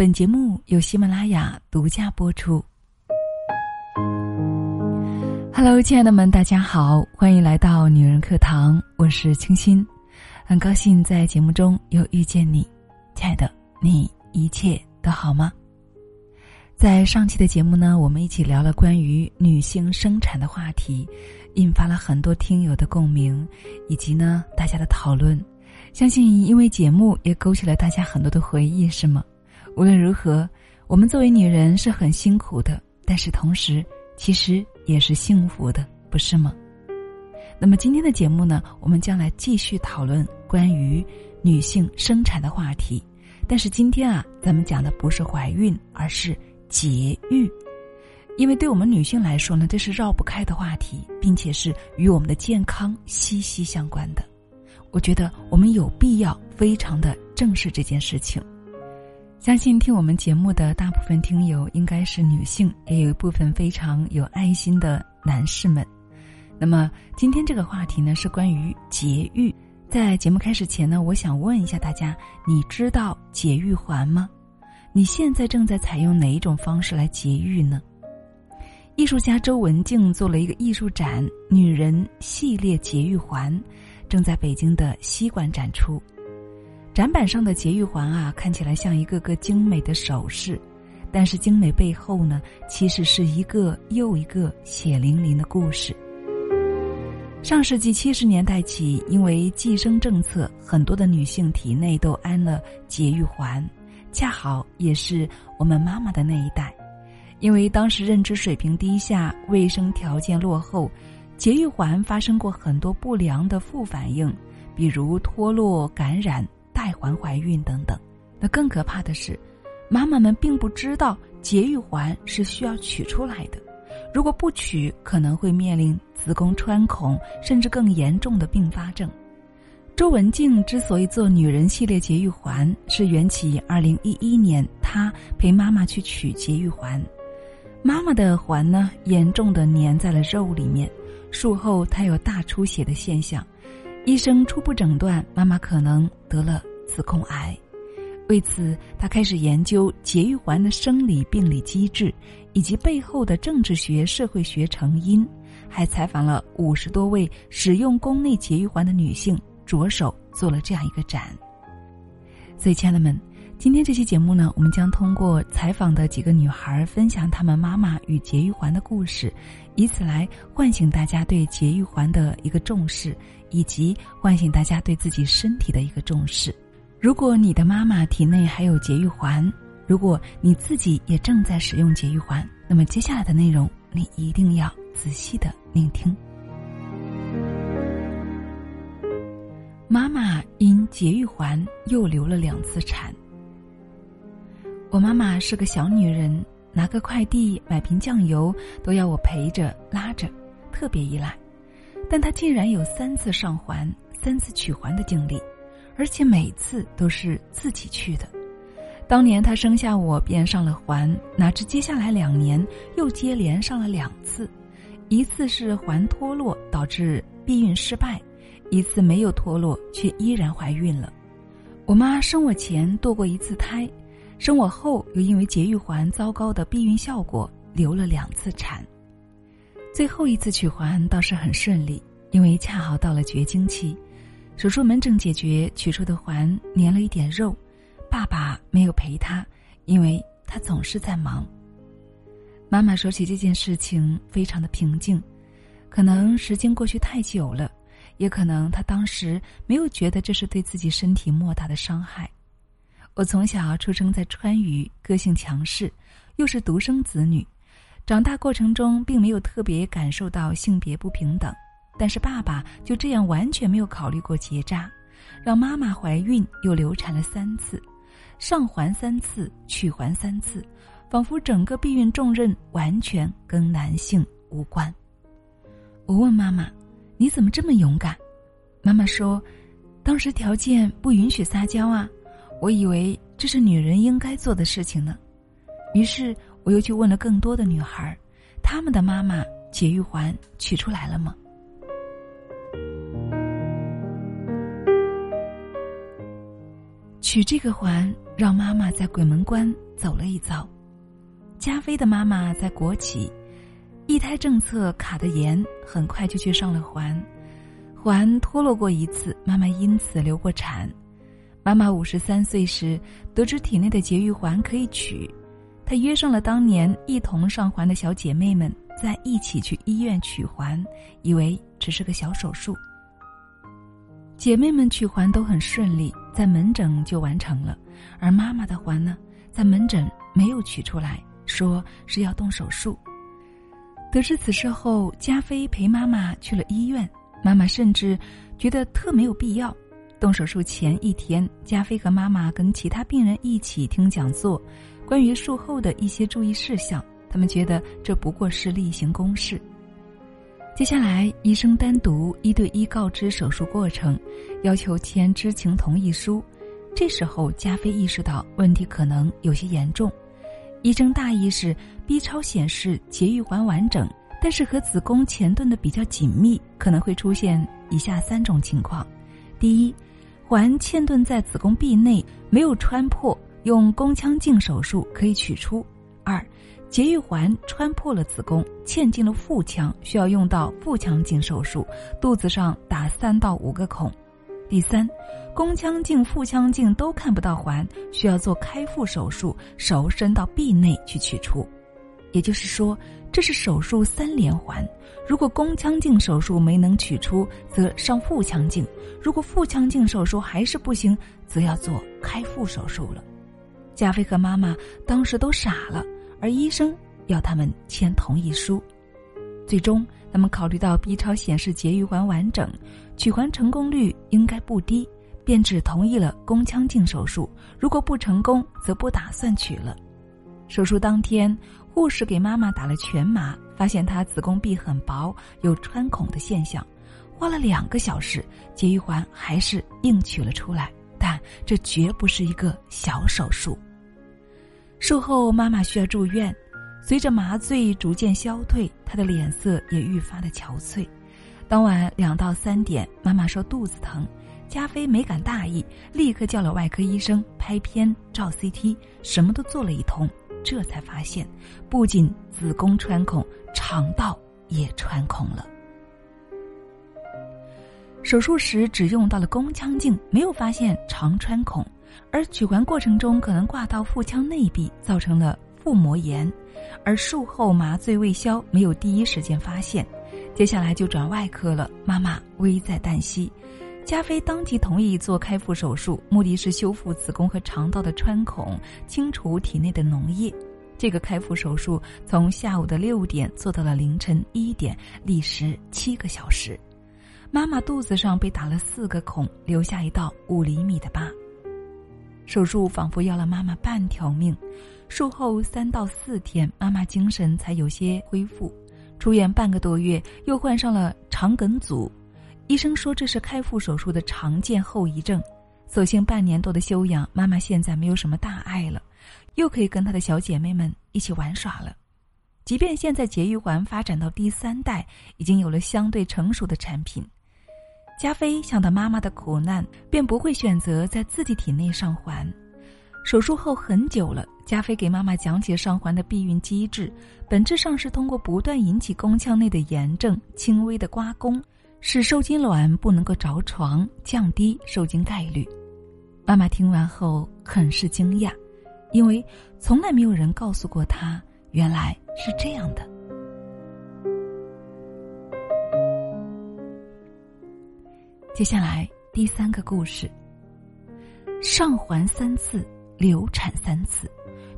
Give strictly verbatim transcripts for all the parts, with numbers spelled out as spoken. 本节目由喜马拉雅独家播出。Hello， 亲爱的们，大家好，欢迎来到女人课堂，我是清新，很高兴在节目中又遇见你。亲爱的，你一切都好吗？在上期的节目呢，我们一起聊了关于女性生产的话题，引发了很多听友的共鸣，以及呢大家的讨论。相信因为节目也勾起了大家很多的回忆，是吗？无论如何，我们作为女人是很辛苦的，但是同时其实也是幸福的，不是吗？那么今天的节目呢，我们将来继续讨论关于女性生产的话题，但是今天啊，咱们讲的不是怀孕，而是节育。因为对我们女性来说呢，这是绕不开的话题，并且是与我们的健康息息相关的。我觉得我们有必要非常的正视这件事情。相信听我们节目的大部分听友应该是女性，也有一部分非常有爱心的男士们。那么今天这个话题呢，是关于节育。在节目开始前呢，我想问一下大家，你知道节育环吗？你现在正在采用哪一种方式来节育呢？艺术家周文静做了一个艺术展，女人系列节育环正在北京的西馆展出。展板上的节育环啊，看起来像一个个精美的首饰，但是精美背后呢，其实是一个又一个血淋淋的故事。上世纪七十年代起，因为计生政策，很多的女性体内都安了节育环，恰好也是我们妈妈的那一代。因为当时认知水平低下，卫生条件落后，节育环发生过很多不良的副反应，比如脱落、感染、带环怀孕等等。那更可怕的是，妈妈们并不知道节育环是需要取出来的，如果不取，可能会面临子宫穿孔甚至更严重的并发症。周文静之所以做女人系列节育环，是缘起二零一一年她陪妈妈去取节育环，妈妈的环呢严重的粘在了肉里面，术后她有大出血的现象，医生初步诊断妈妈可能得了子宫癌。为此，她开始研究节育环的生理病理机制以及背后的政治学、社会学成因，还采访了五十多位使用宫内节育环的女性，着手做了这样一个展。所以亲爱的们，今天这期节目呢，我们将通过采访的几个女孩分享她们妈妈与节育环的故事，以此来唤醒大家对节育环的一个重视，以及唤醒大家对自己身体的一个重视。如果你的妈妈体内还有节育环，如果你自己也正在使用节育环，那么接下来的内容你一定要仔细的聆听。妈妈因节育环又流了两次产。我妈妈是个小女人，拿个快递、买瓶酱油都要我陪着拉着，特别依赖。但她竟然有三次上环、三次取环的经历，而且每次都是自己去的。当年她生下我便上了环，哪知接下来两年又接连上了两次，一次是环脱落导致避孕失败，一次没有脱落却依然怀孕了。我妈生我前堕过一次胎，生我后又因为节育环糟糕的避孕效果流了两次产。最后一次取环倒是很顺利，因为恰好到了绝经期，手术门诊解决，取出的环粘了一点肉。爸爸没有陪她，因为她总是在忙。妈妈说起这件事情非常的平静，可能时间过去太久了，也可能她当时没有觉得这是对自己身体莫大的伤害。我从小出生在川渝，个性强势，又是独生子女，长大过程中并没有特别感受到性别不平等，但是爸爸就这样完全没有考虑过结扎，让妈妈怀孕又流产了三次，上环三次，取环三次，仿佛整个避孕重任完全跟男性无关。我问妈妈，你怎么这么勇敢？妈妈说，当时条件不允许撒娇啊，我以为这是女人应该做的事情呢。于是我又去问了更多的女孩，她们的妈妈节育环取出来了吗？取这个环让妈妈在鬼门关走了一遭。加菲的妈妈在国企，一胎政策卡得严，很快就去上了环。环脱落过一次，妈妈因此流过产。妈妈五十三岁时得知体内的节育环可以取，她约上了当年一同上环的小姐妹们，在一起去医院取环，以为只是个小手术。姐妹们取环都很顺利，在门诊就完成了，而妈妈的环呢，在门诊没有取出来，说是要动手术。得知此事后，加菲陪妈妈去了医院，妈妈甚至觉得特没有必要。动手术前一天，加菲和妈妈跟其他病人一起听讲座，关于术后的一些注意事项，他们觉得这不过是例行公事。接下来，医生单独一对一告知手术过程，要求签知情同意书。这时候加菲意识到问题可能有些严重。医生大意是 B 超显示节育环完整，但是和子宫前盾的比较紧密，可能会出现以下三种情况。第一，环嵌顿在子宫壁内没有穿破，用宫腔镜手术可以取出。二，节育环穿破了子宫，嵌进了腹腔，需要用到腹腔镜手术，肚子上打三到五个孔。第三，宫腔镜、腹腔镜都看不到环，需要做开腹手术，手伸到壁内去取出。也就是说，这是手术三连环。如果宫腔镜手术没能取出，则上腹腔镜；如果腹腔镜手术还是不行，则要做开腹手术了。加菲和妈妈当时都傻了，而医生要他们签同意书。最终他们考虑到 B 超显示节育环完整，取环成功率应该不低，便只同意了宫腔镜手术，如果不成功则不打算取了。手术当天，护士给妈妈打了全麻，发现她子宫壁很薄，有穿孔的现象。花了两个小时，节育环还是硬取了出来，但这绝不是一个小手术。术后妈妈需要住院，随着麻醉逐渐消退，她的脸色也愈发的憔悴。当晚两到三点，妈妈说肚子疼，加菲没敢大意，立刻叫了外科医生拍片、照 C T， 什么都做了一通，这才发现不仅子宫穿孔，肠道也穿孔了。手术时只用到了宫腔镜，没有发现肠穿孔，而取环过程中可能挂到腹腔内壁，造成了腹膜炎，而术后麻醉未消，没有第一时间发现。接下来就转外科了，妈妈危在旦夕。加菲当即同意做开腹手术，目的是修复子宫和肠道的穿孔，清除体内的脓液。这个开腹手术从下午的六点做到了凌晨一点，历时七个小时。妈妈肚子上被打了四个孔，留下一道五厘米的疤。手术仿佛要了妈妈半条命。术后三到四天，妈妈精神才有些恢复。出院半个多月，又患上了肠梗阻，医生说这是开腹手术的常见后遗症。所幸半年多的休养，妈妈现在没有什么大碍了，又可以跟她的小姐妹们一起玩耍了。即便现在节育环发展到第三代，已经有了相对成熟的产品，加菲想到妈妈的苦难，便不会选择在自己体内上环。手术后很久了，加菲给妈妈讲解上环的避孕机制，本质上是通过不断引起宫腔内的炎症，轻微的刮宫，使受精卵不能够着床，降低受精概率。妈妈听完后很是惊讶，因为从来没有人告诉过她，原来是这样的。接下来第三个故事，上环三次，流产三次，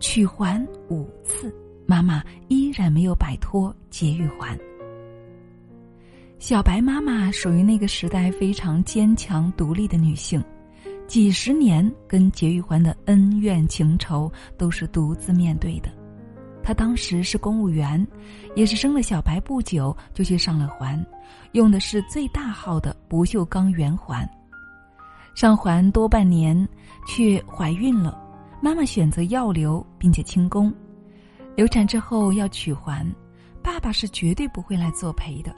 取环五次，妈妈依然没有摆脱节育环。小白妈妈属于那个时代非常坚强独立的女性，几十年跟节育环的恩怨情仇都是独自面对的。她当时是公务员，也是生了小白不久就去上了环，用的是最大号的不锈钢圆环。上环多半年却怀孕了，妈妈选择药流并且清宫。流产之后要取环，爸爸是绝对不会来作陪的。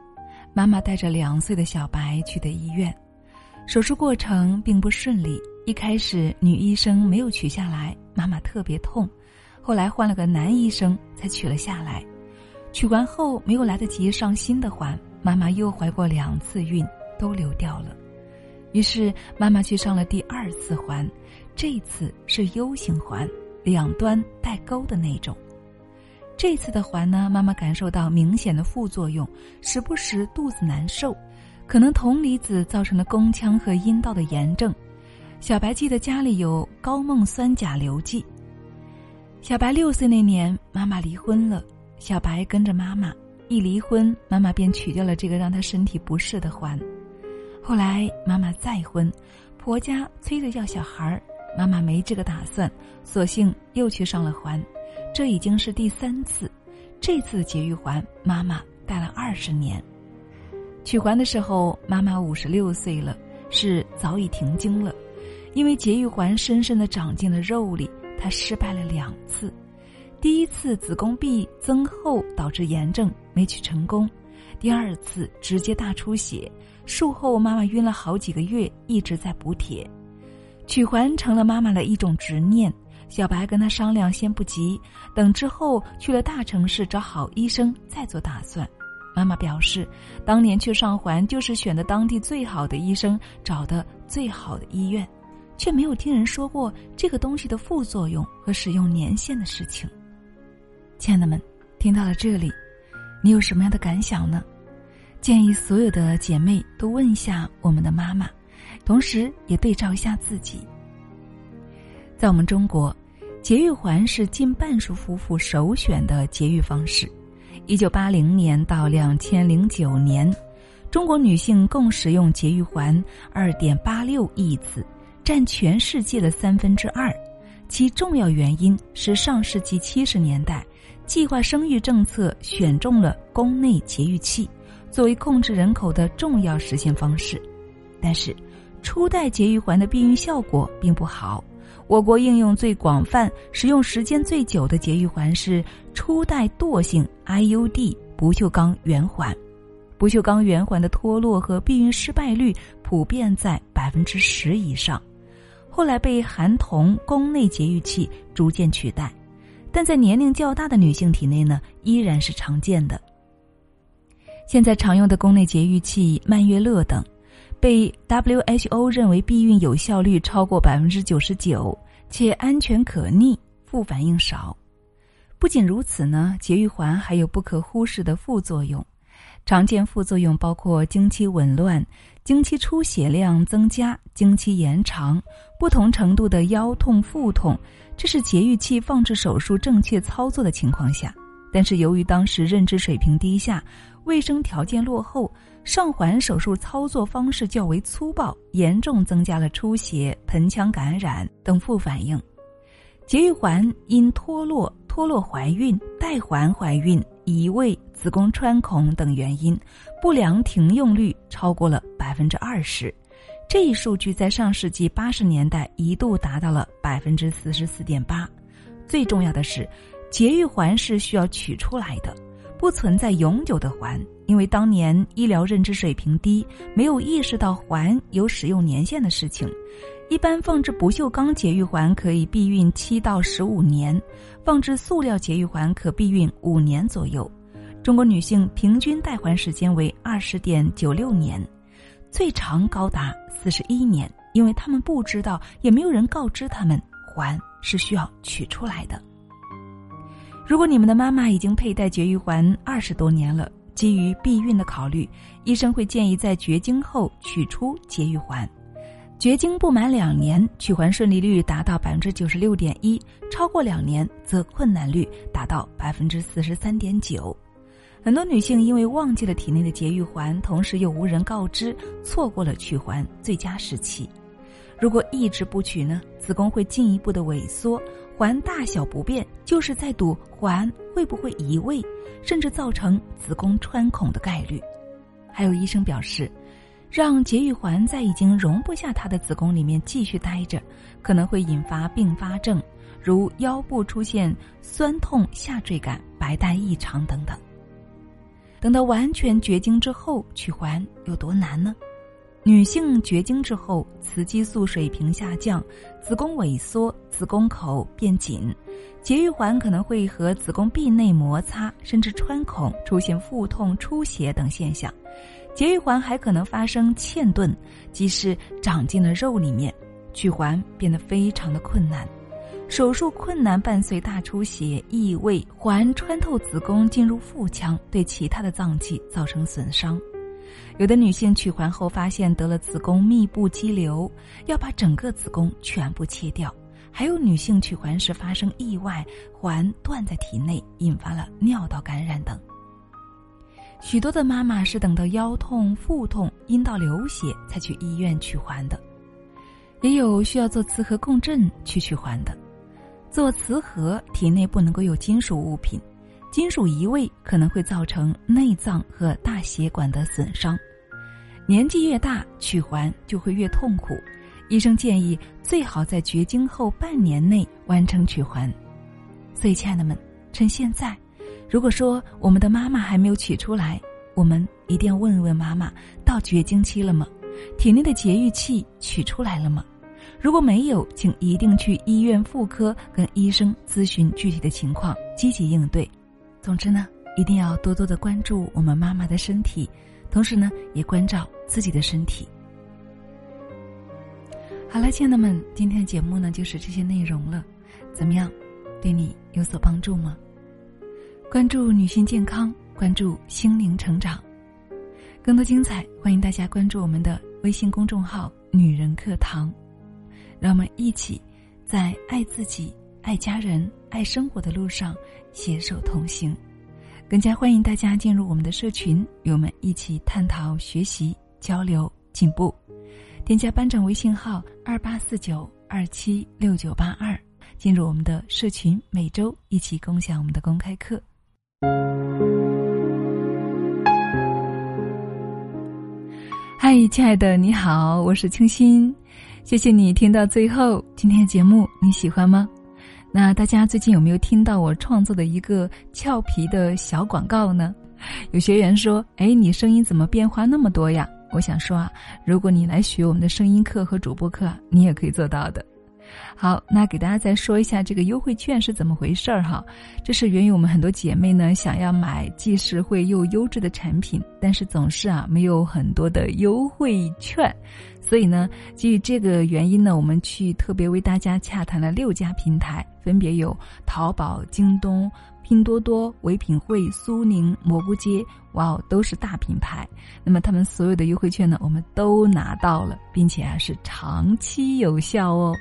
妈妈带着两岁的小白去的医院，手术过程并不顺利，一开始女医生没有取下来，妈妈特别痛，后来换了个男医生才取了下来。取完后没有来得及上新的环，妈妈又怀过两次孕，都流掉了。于是妈妈去上了第二次环，这次是 U 型环，两端带钩的那种。这次的环呢，妈妈感受到明显的副作用，时不时肚子难受，可能铜离子造成的宫腔和阴道的炎症。小白记得家里有高锰酸钾流剂。小白六岁那年，妈妈离婚了，小白跟着妈妈，一离婚妈妈便取掉了这个让她身体不适的环。后来妈妈再婚，婆家催着要小孩，妈妈没这个打算，索性又去上了环，这已经是第三次。这次的节育环妈妈戴了二十年。取环的时候妈妈五十六岁了，是早已停经了，因为节育环深深地长进了肉里，她失败了两次。第一次子宫壁增厚导致炎症，没取成功；第二次直接大出血，术后妈妈晕了好几个月，一直在补铁。取环成了妈妈的一种执念，小白跟她商量先不急，等之后去了大城市找好医生再做打算。妈妈表示，当年去上环就是选的当地最好的医生，找的最好的医院，却没有听人说过这个东西的副作用和使用年限的事情。亲爱的们，听到了这里，你有什么样的感想呢？建议所有的姐妹都问一下我们的妈妈，同时也对照一下自己。在我们中国，节育环是近半数夫妇首选的节育方式。一九八零年到二零零九年，中国女性共使用节育环 二点八六亿次，占全世界的三分之二。其重要原因是上世纪七十年代计划生育政策选中了宫内节育器作为控制人口的重要实现方式。但是初代节育环的避孕效果并不好，我国应用最广泛、使用时间最久的节育环是初代惰性 I U D 不锈钢圆环。不锈钢圆环的脱落和避孕失败率普遍在 百分之十 以上，后来被含铜宫内节育器逐渐取代，但在年龄较大的女性体内呢，依然是常见的。现在常用的宫内节育器曼月乐等，被 W H O 认为避孕有效率超过 百分之九十九， 且安全可逆，副反应少。不仅如此呢，节育环还有不可忽视的副作用。常见副作用包括经期紊乱、经期出血量增加、经期延长、不同程度的腰痛、腹痛，这是节育器放置手术正确操作的情况下。但是由于当时认知水平低下，卫生条件落后，上环手术操作方式较为粗暴，严重增加了出血、盆腔感染等副反应。节育环因脱落、脱落怀孕、带环怀孕、移位、子宫穿孔等原因，不良停用率超过了 百分之二十， 这一数据在上世纪八十年代一度达到了 百分之四十四点八。 最重要的是，节育环是需要取出来的，不存在永久的环，因为当年医疗认知水平低，没有意识到环有使用年限的事情。一般放置不锈钢节育环可以避孕七到十五年，放置塑料节育环可避孕五年左右。中国女性平均戴环时间为 二十点九六年，最长高达四十一年，因为她们不知道，也没有人告知她们环是需要取出来的。如果你们的妈妈已经佩戴节育环二十多年了，基于避孕的考虑，医生会建议在绝经后取出节育环。绝经不满两年，取环顺利率达到 百分之九十六点一， 超过两年则困难率达到 百分之四十三点九。 很多女性因为忘记了体内的节育环，同时又无人告知，错过了取环最佳时期。如果一直不取呢，子宫会进一步的萎缩，环大小不变，就是在赌环会不会移位，甚至造成子宫穿孔的概率。还有医生表示，让节育环在已经容不下它的子宫里面继续待着，可能会引发并发症，如腰部出现酸痛、下坠感、白带异常等等。等到完全绝经之后取环有多难呢？女性绝经之后，雌激素水平下降，子宫萎缩，子宫口变紧，节育环可能会和子宫壁内摩擦，甚至穿孔，出现腹痛、出血等现象。节育环还可能发生嵌顿，即是长进了肉里面，取环变得非常的困难。手术困难伴随大出血、异味，环穿透子宫进入腹腔，对其他的脏器造成损伤。有的女性取环后发现得了子宫密布肌瘤，要把整个子宫全部切掉；还有女性取环时发生意外，环断在体内，引发了尿道感染等。许多的妈妈是等到腰痛、腹痛、阴道流血才去医院取环的，也有需要做磁核共振去取环的。做磁核，体内不能够有金属物品，金属移位可能会造成内脏和大血管的损伤。年纪越大，取环就会越痛苦，医生建议最好在绝经后半年内完成取环。所以亲爱的们，趁现在，如果说我们的妈妈还没有取出来，我们一定要问问妈妈，到绝经期了吗？体内的节育器取出来了吗？如果没有，请一定去医院妇科跟医生咨询具体的情况，积极应对。总之呢，一定要多多的关注我们妈妈的身体，同时呢，也关照自己的身体。好了，亲爱的们，今天的节目呢就是这些内容了。怎么样，对你有所帮助吗？关注女性健康，关注心灵成长，更多精彩，欢迎大家关注我们的微信公众号“女人课堂”，让我们一起在爱自己、爱家人、爱生活的路上携手同行。更加欢迎大家进入我们的社群，与我们一起探讨、学习、交流、进步。添加班长微信号二八四九二七六九八二，进入我们的社群，每周一起共享我们的公开课。嗨，亲爱的，你好，我是清新，谢谢你听到最后。今天的节目你喜欢吗？那大家最近有没有听到我创作的一个俏皮的小广告呢？有学员说，哎，你声音怎么变化那么多呀？我想说啊，如果你来学我们的声音课和主播课啊，你也可以做到的。好，那给大家再说一下这个优惠券是怎么回事儿哈。这是源于我们很多姐妹呢想要买既实惠又优质的产品，但是总是啊没有很多的优惠券，所以呢基于这个原因呢，我们去特别为大家洽谈了六家平台，分别有淘宝、京东、拼多多、唯品会、苏宁、蘑菇街，哇哦，都是大品牌。那么他们所有的优惠券呢，我们都拿到了，并且啊是长期有效哦。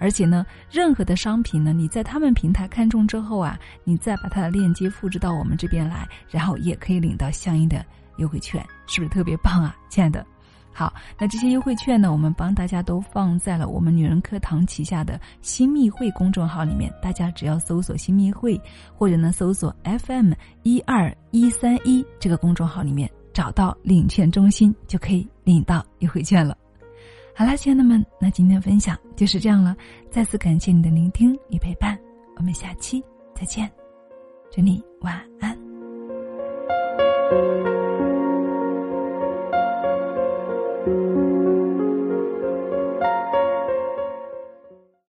而且呢，任何的商品呢，你在他们平台看中之后啊，你再把它的链接复制到我们这边来，然后也可以领到相应的优惠券，是不是特别棒啊，亲爱的？好，那这些优惠券呢，我们帮大家都放在了我们女人课堂旗下的新密会公众号里面，大家只要搜索新密会，或者呢搜索 F M 一二一三一这个公众号里面，找到领券中心就可以领到优惠券了。好啦，亲爱的们，那今天的分享就是这样了。再次感谢你的聆听与陪伴，我们下期再见，祝你晚安。